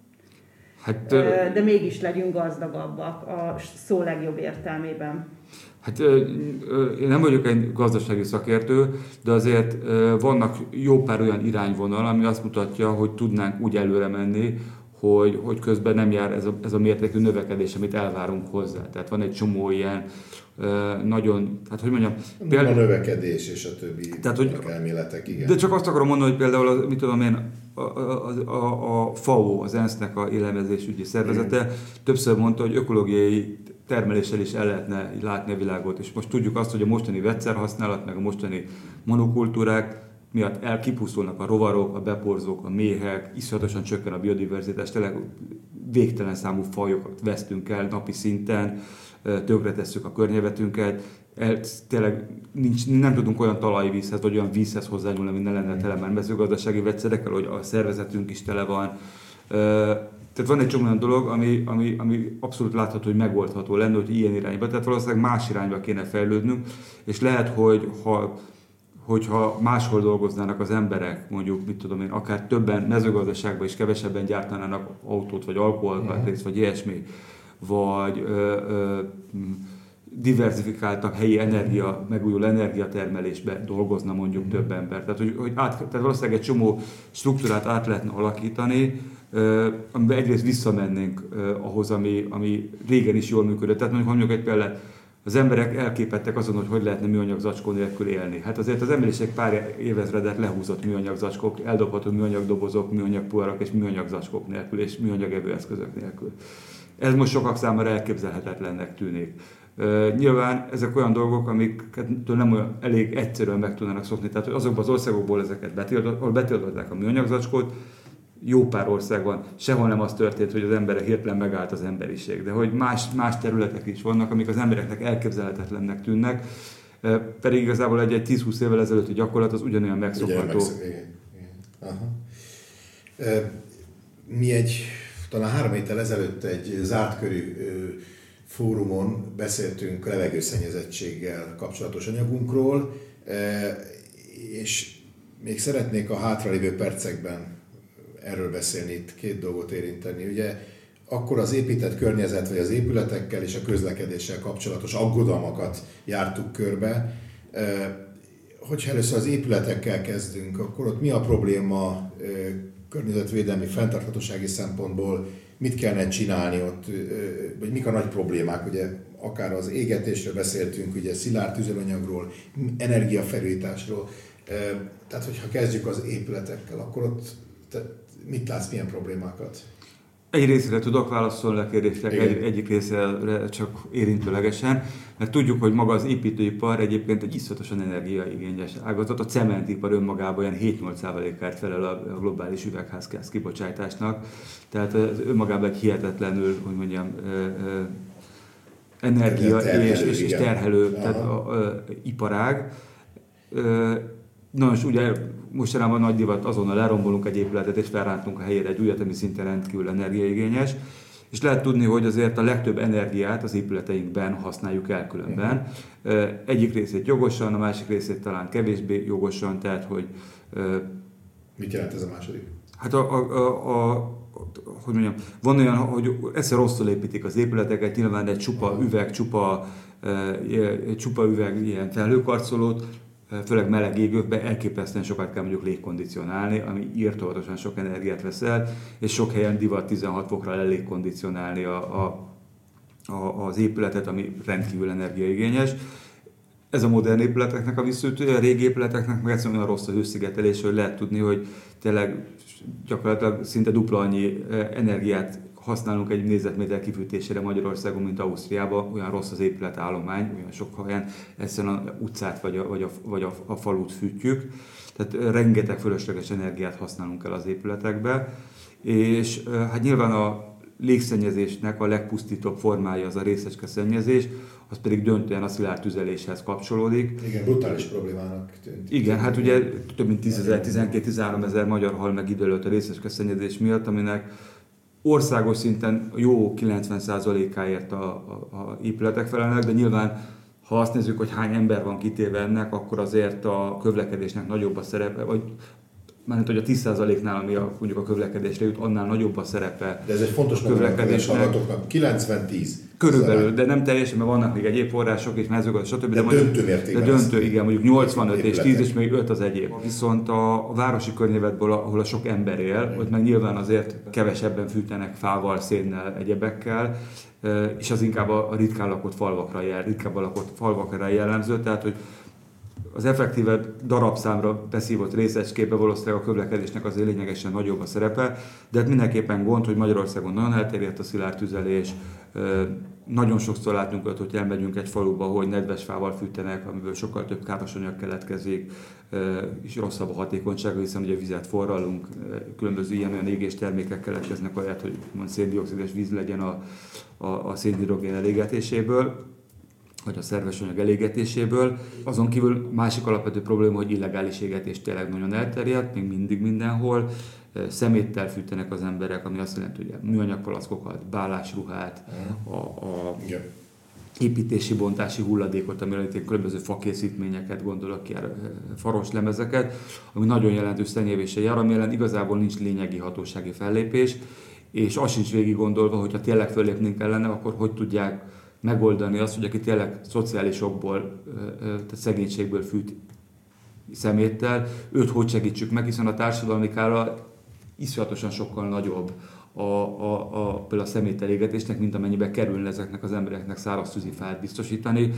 hát, de mégis legyünk gazdagabbak a szó legjobb értelmében. Hát én nem vagyok egy gazdasági szakértő, de azért vannak jó pár olyan irányvonal, ami azt mutatja, hogy tudnánk úgy előre menni, hogy, hogy közben nem jár ez a, ez a mértékű növekedés, amit elvárunk hozzá. Tehát van egy csomó ilyen nagyon, hát hogy mondjam... Például, a növekedés és a többi tehát, hogy, elméletek, igen. De csak azt akarom mondani, hogy például, az, mit tudom én, a, a, a, a fao, az ENSZ-nek a élelmezésügyi szervezete igen. Többször mondta, hogy ökológiai termeléssel is el lehetne látni a világot. És most tudjuk azt, hogy a mostani vegyszerhasználat, meg a mostani monokultúrák miatt elkipusztulnak a rovarok, a beporzók, a méhek, iszonyatosan csökken a biodiverzitás, tényleg végtelen számú fajokat vesztünk el napi szinten, tönkretesszük a környezetünket, tényleg nincs, nem tudunk olyan talajvízhez, vagy olyan vízhez hozzányúlni, ami ne lenne tele már mezőgazdasági vegyszerekkel, hogy a szervezetünk is tele van. Tehát van egy csomó olyan dolog, ami, ami, ami abszolút látható, hogy megoldható lenne, hogy ilyen irányba. Tehát valószínűleg más irányba kéne fejlődnünk, és lehet, hogy ha, hogyha máshol dolgoznának az emberek, mondjuk, mit tudom én, akár többen mezőgazdaságban is kevesebben gyártanának autót, vagy alkoholkatrészt, vagy ilyesmi, vagy ö, ö, diversifikáltak helyi energia, megújuló energiatermelésbe dolgozna mondjuk több ember. Tehát, hogy, hogy át, tehát valószínűleg egy csomó struktúrát át lehetne alakítani, Uh, amiben egyrészt visszamennénk uh, ahhoz, ami, ami régen is jól működött. Tehát mondjuk, mondjuk egy példát, az emberek elképettek azon, hogy hogy lehetne műanyag zacskó nélkül élni. Hát azért az emberiség pár évezredet lehúzott műanyag zacskók, eldobható műanyag dobozok, műanyag poharak és műanyag zacskók nélkül, és műanyag evőeszközök nélkül. Ez most sokak számára elképzelhetetlennek tűnik. Uh, nyilván ezek olyan dolgok, amiktől nem olyan elég egyszerűen meg tudnának szokni. Tehát azokban az országokból ezeket betiltották a műanyag zacskót, jó pár országban sehol nem az történt, hogy az emberek hirtelen megállt az emberiség, de hogy más, más területek is vannak, amik az embereknek elképzelhetetlennek tűnnek, pedig igazából egy tíz-húsz évvel ezelőtti gyakorlat az ugyanolyan megszokható. Mi egy, talán három héttel ezelőtt egy zárt körű fórumon beszéltünk levegőszennyezettséggel kapcsolatos anyagunkról, és még szeretnék a hátralévő percekben erről beszélni, itt két dolgot érinteni. Ugye akkor az épített környezet, vagy az épületekkel és a közlekedéssel kapcsolatos aggodalmakat jártuk körbe. Hogyha először az épületekkel kezdünk, akkor ott mi a probléma környezetvédelmi, fenntarthatósági szempontból, mit kellene csinálni ott, vagy mik a nagy problémák, ugye akár az égetésről beszéltünk, ugye szilárd tüzelőanyagról, energiafelújításról. Tehát, hogyha kezdjük az épületekkel, akkor ott mit látsz, milyen problémákat? Egy részre tudok válaszolni a kérdések, egy, egyik részre csak érintőlegesen, mert tudjuk, hogy maga az építőipar egyébként egy iszonyatosan energiaigényes ágazat, a cementipar önmagában olyan hét-nyolc százalékát felel a globális üvegházgáz kibocsátásnak, tehát ez önmagában egy hihetetlenül, hogy mondjam, energia terhelő, és, és, és terhelő tehát a, a, a, iparág. Na most ugye mostanában nagy divat azonnal lerombolunk egy épületet és felrántunk a helyére egy újat, ami szinte rendkívül energiaigényes. és lehet tudni, hogy azért a legtöbb energiát az épületeinkben használjuk el különben. Egyik részét jogosan, a másik részét talán kevésbé jogosan, tehát hogy... Mit jelent ez a második? Hát a... a, a, a hogy mondjam, van olyan, hogy egyszer rosszul építik az épületeket, nyilván egy csupa üveg, csupa, csupa üveg ilyen felhőkarcolót, főleg meleg égőkben elképesztően sokat kell mondjuk légkondicionálni, ami irtóatosan sok energiát veszel, és sok helyen divat tizenhat fokra le légkondicionálni a, a, a, az épületet, ami rendkívül energiaigényes. Ez a modern épületeknek a visszaütője, a régi épületeknek meg egyszerűen olyan rossz a hőszigetelés, hogy lehet tudni, hogy tényleg gyakorlatilag szinte dupla annyi energiát használunk egy négyzetméter kifűtésére Magyarországon, mint Ausztriában, olyan rossz az épületállomány, olyan sok helyen egyszerűen az utcát vagy a, vagy a, vagy a, a falut fűtjük. Tehát rengeteg fölösleges energiát használunk el az épületekbe, és hát nyilván a légszennyezésnek a legpusztítóbb formája az a részecske szennyezés, az pedig döntően a szilárd tüzeléshez kapcsolódik. Igen, brutális problémának tűnt. Igen, hát ugye több mint tízezer, tizenkétezer, tizenháromezer magyar hal meg idő előtt a részecske szennyezés miatt, aminek országos szinten jó kilencven százalékáért a, a, a épületek felelnek, de nyilván ha azt nézzük, hogy hány ember van kitéve ennek, akkor azért a kövlekedésnek nagyobb a szerepe, vagy mármint, hogy a tíz százaléknál, ami a, mondjuk a kövlekedésre jut, annál nagyobb a szerepe. De ez egy fontos kövlekedésnek. kilencven tíz. Körülbelül, de nem teljesen, mert vannak még egyéb források és mezőgazdaság, stb. De, de döntő mértékben. De döntő, igen, mondjuk nyolcvanöt és tíz, és még öt az egyéb. Viszont a városi környezetből, ahol a sok ember él, ott meg nyilván azért kevesebben fűtenek fával, szénnel, egyebekkel, és az inkább a ritkán lakott falvakra jel, ritkán lakott falvakra jellemző, tehát hogy az effektíve darabszámra beszívott részecskébe valószínűleg a kövlekedésnek azért lényegesen nagyobb a szerepe, de hát mindenképpen gond, hogy Magyarországon nagyon elterjedt a szilárd tüzelés, nagyon sokszor látunk ott, hogy elmegyünk egy faluba, hogy nedves fával fűtenek, amiből sokkal több károsanyag keletkezik, és rosszabb a hatékonysága, hiszen ugye vizet forralunk, különböző ilyen-olyan égés termékek keletkeznek, ahelyett, hogy széndioxides víz legyen a, a, a szénhidrogén elégetéséből, vagy a szerves anyag elégetéséből. Azon kívül másik alapvető probléma, hogy illegális égetés tényleg nagyon elterjedt, még mindig mindenhol. Szeméttel fűtenek az emberek, ami azt jelenti, hogy műanyagpalackokat, bálásruhát, a, a építési, bontási hulladékot, amire itt különböző fakészítményeket gondolok ki, faroslemezeket, ami nagyon jelentős szennyezéssel jár, ami ellen igazából nincs lényegi hatósági fellépés, és azt sincs végig gondolva, hogyha tényleg föllépnénk ellene, akkor hogy tudják megoldani azt, hogy aki tényleg szociálisokból, tehát szegénységből fűt szeméttel, őt hogy segítsük meg, hiszen a társadalmi kára iszonyatosan sokkal nagyobb a, a, a, például a szemételégetésnek, mint amennyiben kerülne ezeknek az embereknek száraz tűzifát biztosítani.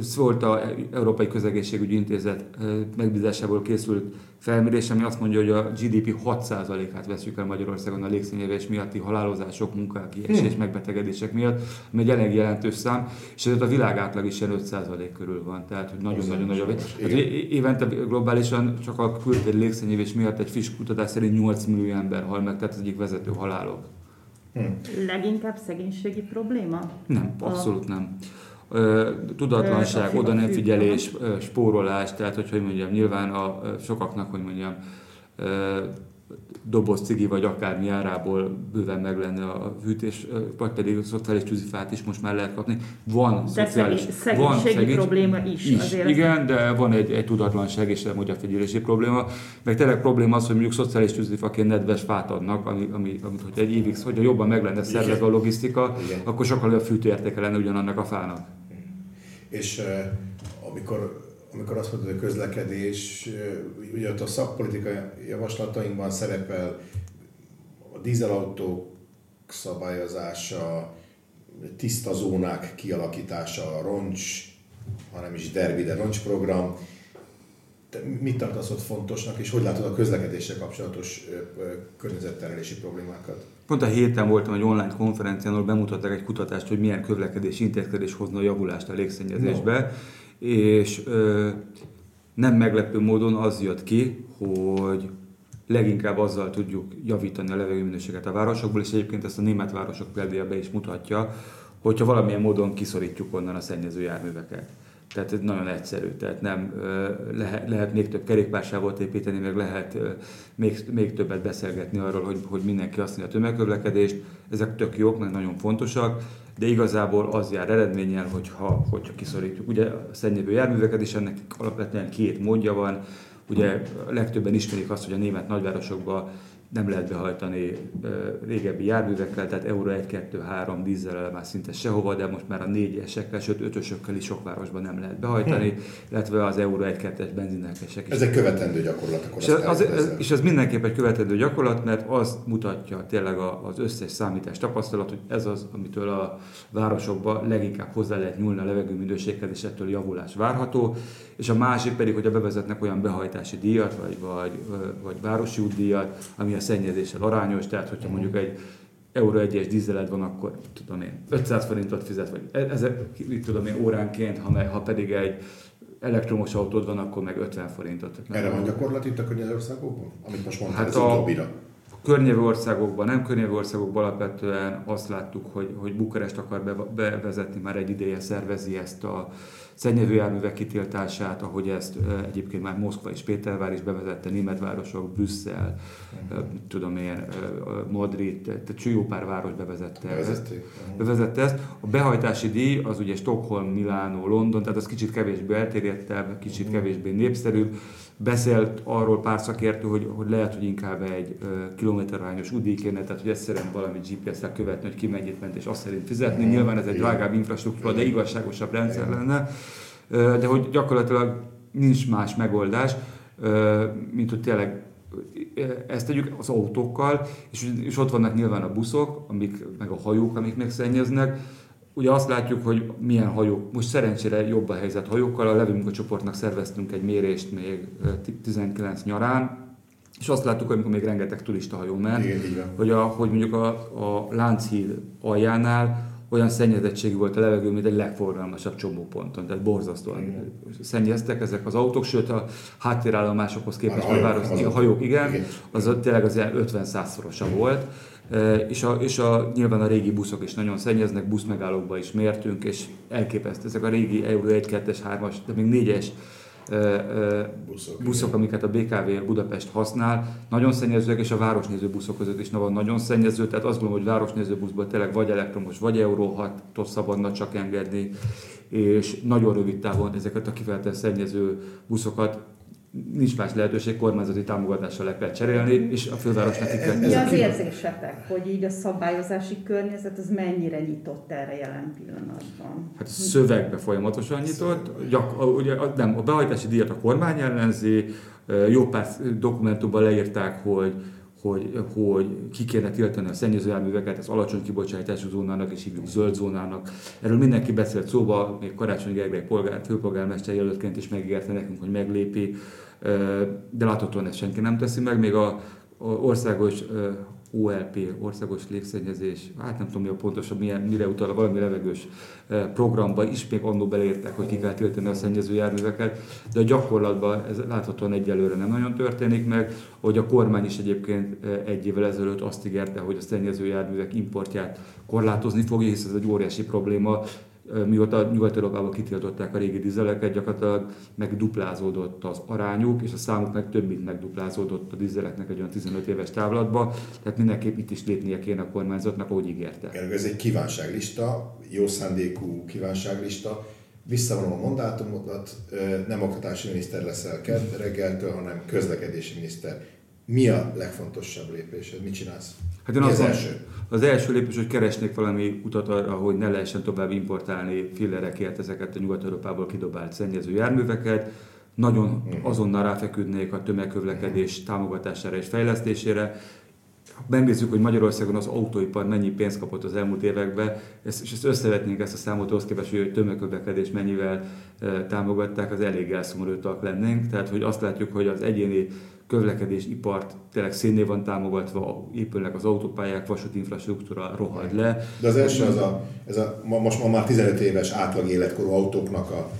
Szólt az Európai Közegészségügyi Intézet megbízásából készült felmérés, ami azt mondja, hogy a gé dé pé hat százalékát veszük el Magyarországon a légszennyezés miatti halálozások, munkakiesés, megbetegedések miatt, ami egy elég jelentős szám, és ezért a világ átlag is ilyen öt százalék körül van, tehát hogy nagyon-nagyon nagy. Hát, évente globálisan csak a kültéri légszennyezés miatt egy friss kutatás szerint nyolc millió ember hal meg, tehát az egyik vezető halálok. Hmm. Leginkább szegénységi probléma? Nem, abszolút nem. Tudatlanság, oda nem figyelés, spórolás, tehát hogy, hogy mondjam, nyilván a sokaknak, hogy mondjam, doboz cigi vagy akármi árából bőven meg lenne a fűtés, vagy pedig a szociális tűzifát is most már lehet kapni. Van de szociális szegény, van szegény, probléma is. is azért. Igen, de van egy, egy tudatlanság és nem figyelési probléma. Meg tényleg probléma az, hogy mondjuk szociális tűzifaként nedves fát adnak, ami, ami, amit hogy egy évig, hogyha jobban meg lenne szervezve a logisztika, igen, akkor sokkal jobb fűtőértéke lenne ugyanannak a fának. És amikor, amikor azt mondod, hogy közlekedés, ugye ott a szakpolitikai javaslatainkban szerepel a dízelautók szabályozása, tiszta zónák kialakítása, a roncs, hanem is derbi, de roncsprogram. Te mit tartasz ott fontosnak, és hogy látod a közlekedéssel kapcsolatos környezetterelési problémákat? Pont a héten voltam egy online konferencián, ahol bemutatták egy kutatást, hogy milyen közlekedési intézkedés hozna a javulást a légszennyezetésbe, no. és ö, nem meglepő módon az jött ki, hogy leginkább azzal tudjuk javítani a levegőminőséget a városokból, és egyébként ezt a német városok példája be is mutatja, hogyha valamilyen módon kiszorítjuk onnan a szennyező járműveket. Tehát ez nagyon egyszerű, tehát nem lehet, lehet még több kerékpársávot építeni, meg lehet még, még többet beszélgetni arról, hogy, hogy mindenki azt mondja a tömegközlekedést. Ezek tök jók, meg nagyon fontosak, de igazából az jár eredménnyel, hogyha, hogyha kiszorítjuk. Ugye a szennyező járműveket is, ennek alapvetően két módja van. Ugye legtöbben ismerik azt, hogy a német nagyvárosokban nem lehet behajtani régebbi járművekkel, tehát Euro egy, kettő, három dízzel már szinte sehova, de most már a négyesekkel, sőt ötösökkel is sok városban nem lehet behajtani, illetve az Euro egy, kettes benzinnelkesek is. Ez egy követendő gyakorlat, akkor és az, az, és ez mindenképp egy követendő gyakorlat, mert az mutatja tényleg az összes számítás tapasztalat, hogy ez az, amitől a városokban leginkább hozzá lehet nyúlni a levegőminőséghez, és ettől javulás várható. És a másik pedig, hogy bevezetnek olyan behajtási díjat, vagy, vagy, vagy városi útdíjat, ami a szennyezéssel arányos, tehát hogyha mondjuk egy Euro egyes dízeled van, akkor tudom én, ötszáz forintot fizet, vagy ezek, tudom én, óránként, ha, meg, ha pedig egy elektromos autód van, akkor meg ötven forintot. Erre van gyakorlat itt a környező országokban? Amit most mondtál, hát az utóbbira. A környező országokban, nem környező országokban alapvetően azt láttuk, hogy, hogy Bukarest akar bevezetni, már egy ideje szervezi ezt a szennyező járművek kitiltását, ahogy ezt egyébként már Moszkva és Pétervár is bevezette, németvárosok, Brüsszel, uh-huh. tudom én, Madrid, tehát jó pár város bevezette ezt. Uh-huh. bevezette ezt. A behajtási díj az ugye Stockholm, Milánó, London, tehát az kicsit kevésbé elterjedtebb, kicsit uh-huh. kevésbé népszerűbb. Beszélt arról pár szakértő, hogy, hogy lehet, hogy inkább egy uh, kilométerarányos útdíj kéne, tehát hogy egyszerűen valami gé pé es-szel követni, hogy ki mennyit ment, és azt szerint fizetni. Mm. Nyilván ez egy drágább infrastruktúra, de igazságosabb rendszer mm. lenne, uh, de hogy gyakorlatilag nincs más megoldás, uh, mint hogy tényleg ezt tegyük az autókkal, és, és ott vannak nyilván a buszok, amik, meg a hajók, amik megszennyeznek. Ugye azt látjuk, hogy milyen hajók, most szerencsére jobb a helyzet hajókkal, a levőmunkacsoportnak szerveztünk egy mérést még tizenkilenc nyarán, és azt láttuk, amikor még rengeteg turista hajó ment, igen, hogy, a, hogy mondjuk a, a Lánchíd aljánál olyan szennyezettségű volt a levegő, mint egy legforgalmasabb csomóponton, tehát borzasztóan igen. szennyeztek ezek az autók, sőt a háttérállomásokhoz képest megvározni a hajók, igen, igen. az tényleg az ilyen ötven-százszorosa volt. És, a, és a, nyilván a régi buszok is nagyon szennyeznek, buszmegállókba is mértünk, és elképesztő ezek a régi Euro egy, kettes, hármas, de még négyes e, e, buszok, buszok amiket a bé ká vé Budapest használ, nagyon szennyezőek, és a városnéző buszok között is van nagyon szennyező, tehát azt gondolom, hogy városnéző buszban tényleg vagy elektromos, vagy Euro hatot szabadna csak engedni, és nagyon rövid távon ezeket a kifejezetten szennyező buszokat nincs más lehetőség, kormányzati támogatással le kell cserélni, és a fővárosnak itt kell. Mi az érzésetek, hogy így a szabályozási környezet az mennyire nyitott erre jelen pillanatban? Hát a szövegbe folyamatosan nyitott. Gyak, ugye, nem, a behajtási díjat a kormány ellenzi, jó pár dokumentumban leírták, hogy Hogy, hogy ki kéne tiltani a szennyező járműveket, az alacsony kibocsátású zónának és hívjuk zöld zónának. Erről mindenki beszélt szóba, még Karácsony Gergely polgár, főpolgármester jelöltként is megígérte nekünk, hogy meglépi, de láthatóan ezt senki nem teszi meg, még a, a országos o el pé, országos légszennyezés, hát nem tudom, mi a pontosabb, milyen, mire utal, valami levegős programba is még annól beleértek, hogy ki kell tiltani a szennyező járműveket, de a gyakorlatban ez láthatóan egyelőre nem nagyon történik meg, hogy a kormány is egyébként egy évvel ezelőtt azt ígérte, hogy a szennyező járművek importját korlátozni fogja, hisz ez egy óriási probléma, mióta Nyugat-Európában kitiltották a régi dízeleket, gyakorlatilag megduplázódott az arányuk, és a számuk meg több mint megduplázódott a dízeleknek egy olyan tizenöt éves távlatban, tehát mindenképp itt is lépnie kéne a kormányzatnak, ahogy ígérte. Ez egy kívánságlista, jó szándékú kívánságlista. Visszavonom a mandátumodat, nem oktatási miniszter leszel reggeltől, hanem közlekedési miniszter. Mi a legfontosabb lépésed? Mit csinálsz? Hát én az, első? az első lépés, hogy keresnék valami utat arra, hogy ne lehessen tovább importálni fillerekért ezeket a Nyugat-Európából kidobált szennyező járműveket. Nagyon azonnal ráfeküdnék a tömegközlekedés támogatására és fejlesztésére. Megnézzük, hogy Magyarországon az autóipar mennyi pénzt kapott az elmúlt években, és ezt összevetnénk ezt a számot ahhoz képest, hogy tömegközlekedés mennyivel támogatták, az elég elszomorúak lennénk. Tehát, hogy azt látjuk, hogy az egyéni közlekedésipart tényleg szénnél van támogatva, épülnek az autópályák, vasúti infrastruktúra rohad le. De az első az a, ez a most már tizenöt éves átlag életkorú autóknak a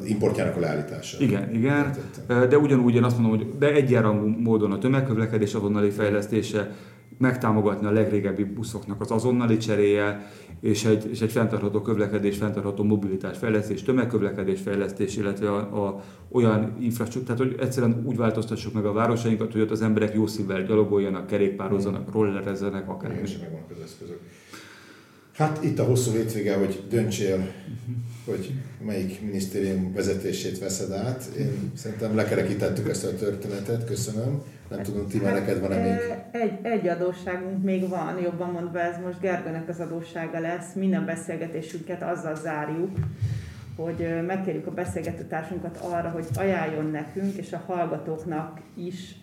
az importjának a leállítása. Igen, igen. De ugyanúgy én azt mondom, hogy egyjárangú módon a tömegközlekedés azonnali fejlesztése, megtámogatni a legrégebbi buszoknak az azonnali cseréje, és egy, és egy fenntartható közlekedés, fenntartható mobilitás fejlesztés, tömegközlekedés fejlesztés, illetve a, a, olyan infrastruktúrát, hogy egyszerűen úgy változtassuk meg a városainkat, hogy ott az emberek jó szívvel gyalogoljanak, kerékpározzanak, rollerezzenek, akár. És megvannak az eszközök. Hát itt a hosszú hétvége, hogy döntsél, hogy melyik minisztérium vezetését veszed át. Én szerintem lekerekítettük ezt a történetet, köszönöm. Nem tudom, ti már neked van-e még? Egy, egy adósságunk még van, jobban mondva ez most Gergőnek az adóssága lesz. Minden beszélgetésünket azzal zárjuk, hogy megkérjük a beszélgetőtársunkat arra, hogy ajánljon nekünk és a hallgatóknak is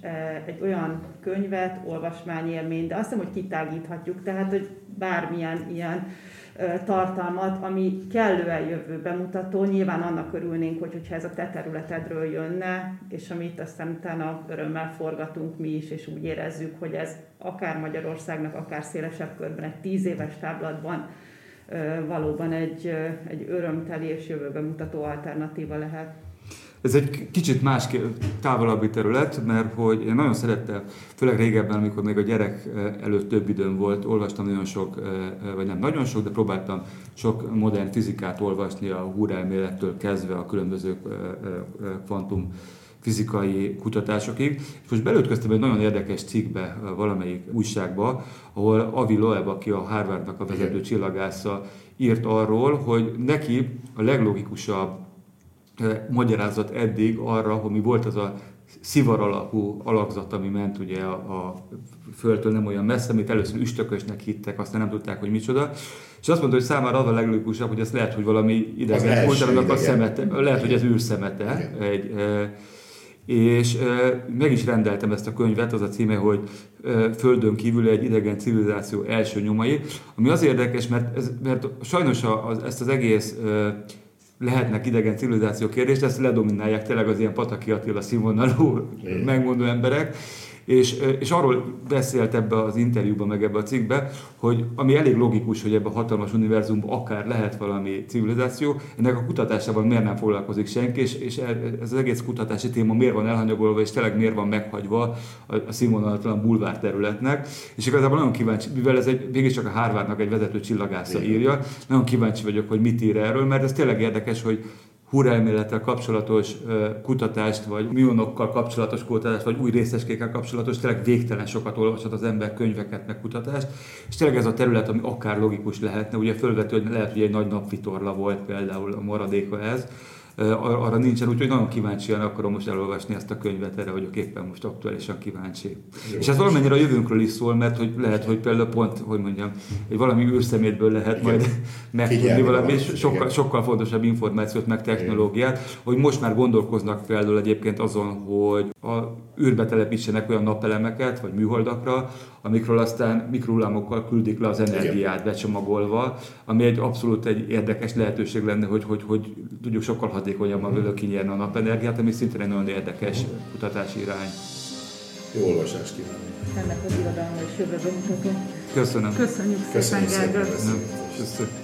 egy olyan könyvet, olvasmányélményt, de azt hiszem, hogy kitágíthatjuk, tehát hogy bármilyen ilyen tartalmat, ami kellően jövőbe mutató. Nyilván annak örülnénk, hogy, hogyha ez a te területedről jönne, és amit aztán utána örömmel forgatunk mi is, és úgy érezzük, hogy ez akár Magyarországnak, akár szélesebb körben, egy tíz éves táblatban valóban egy, egy örömteli és jövőbe mutató alternatíva lehet. Ez egy kicsit más távolabbi terület, mert hogy én nagyon szerettem, főleg régebben, amikor még a gyerek előtt több időm volt, olvastam nagyon sok, vagy nem nagyon sok, de próbáltam sok modern fizikát olvasni, a húrelmélettől kezdve a különböző kvantum fizikai kutatásokig. És most belőtköztem egy nagyon érdekes cikkbe valamelyik újságba, ahol Avi Loeb, aki a Harvardnak a vezető csillagásza, írt arról, hogy neki a leglogikusabb magyarázat eddig arra, hogy mi volt az a szivar alakú alakzat, ami ment ugye a, a Földtől nem olyan messze, amit először üstökösnek hittek, aztán nem tudták, hogy micsoda. És azt mondta, hogy számára az a leglogikusabb, hogy ez lehet, hogy valami idegen volt, a szemete, lehet, hogy ez űrszemete. Egy, e, és e, meg is rendeltem ezt a könyvet, az a címe, hogy e, Földön kívül egy idegen civilizáció első nyomai, ami az érdekes, mert, ez, mert sajnos a, az, ezt az egész e, lehetnek idegen civilizáció kérdést, ezt ledominálják tényleg az ilyen Pataki Attila színvonalú megmondó emberek, és, és arról beszélt ebbe az interjúban, meg ebbe a cikkbe, hogy ami elég logikus, hogy ebbe a hatalmas univerzumban akár lehet valami civilizáció, ennek a kutatásában miért nem foglalkozik senki, és, és ez az egész kutatási téma miért van elhanyagolva, és tényleg miért van meghagyva a, a színvonalatlan bulvár területnek, és igazából nagyon kíváncsi, mivel ez egy, mégiscsak a Harvardnak egy vezető csillagásza írja, nagyon kíváncsi vagyok, hogy mit ír erről, mert ez tényleg érdekes, hogy húrelmélettel kapcsolatos uh, kutatást, vagy mionokkal kapcsolatos kutatást, vagy új részecskékkel kapcsolatos, tényleg végtelen sokat olvashat az ember könyveket, meg kutatást, és tényleg ez a terület, ami akár logikus lehetne, ugye fölvető, hogy lehet, hogy egy nagy napvitorla volt például a maradéka ez, uh, arra nincsen, úgyhogy nagyon kíváncsian akarom most elolvasni ezt a könyvet, erre vagyok éppen most aktuálisan kíváncsi. Jó, és ez valamennyire a jövőnkről is szól, mert hogy lehet, hogy például pont, hogy mondjam, hogy valami űrszemétből lehet igen. majd megtudni valami, és sokkal, sokkal fontosabb információt, meg technológiát, hogy most már gondolkoznak például egyébként azon, hogy a űrbe telepítsenek olyan napelemeket, vagy műholdakra, amikről aztán mikrohullámokkal küldik le az energiát becsomagolva, ami egy abszolút egy érdekes lehetőség lenne, hogy, hogy, hogy tudjuk sokkal hatékonyabban vele kinyerni a napenergiát, ami szintén egy nagyon érdekes kutatási irány. Jó olvasást kívánok! Ennek az irodalma és jövőbe mutató. Köszönöm! Köszönjük szépen, Gergő!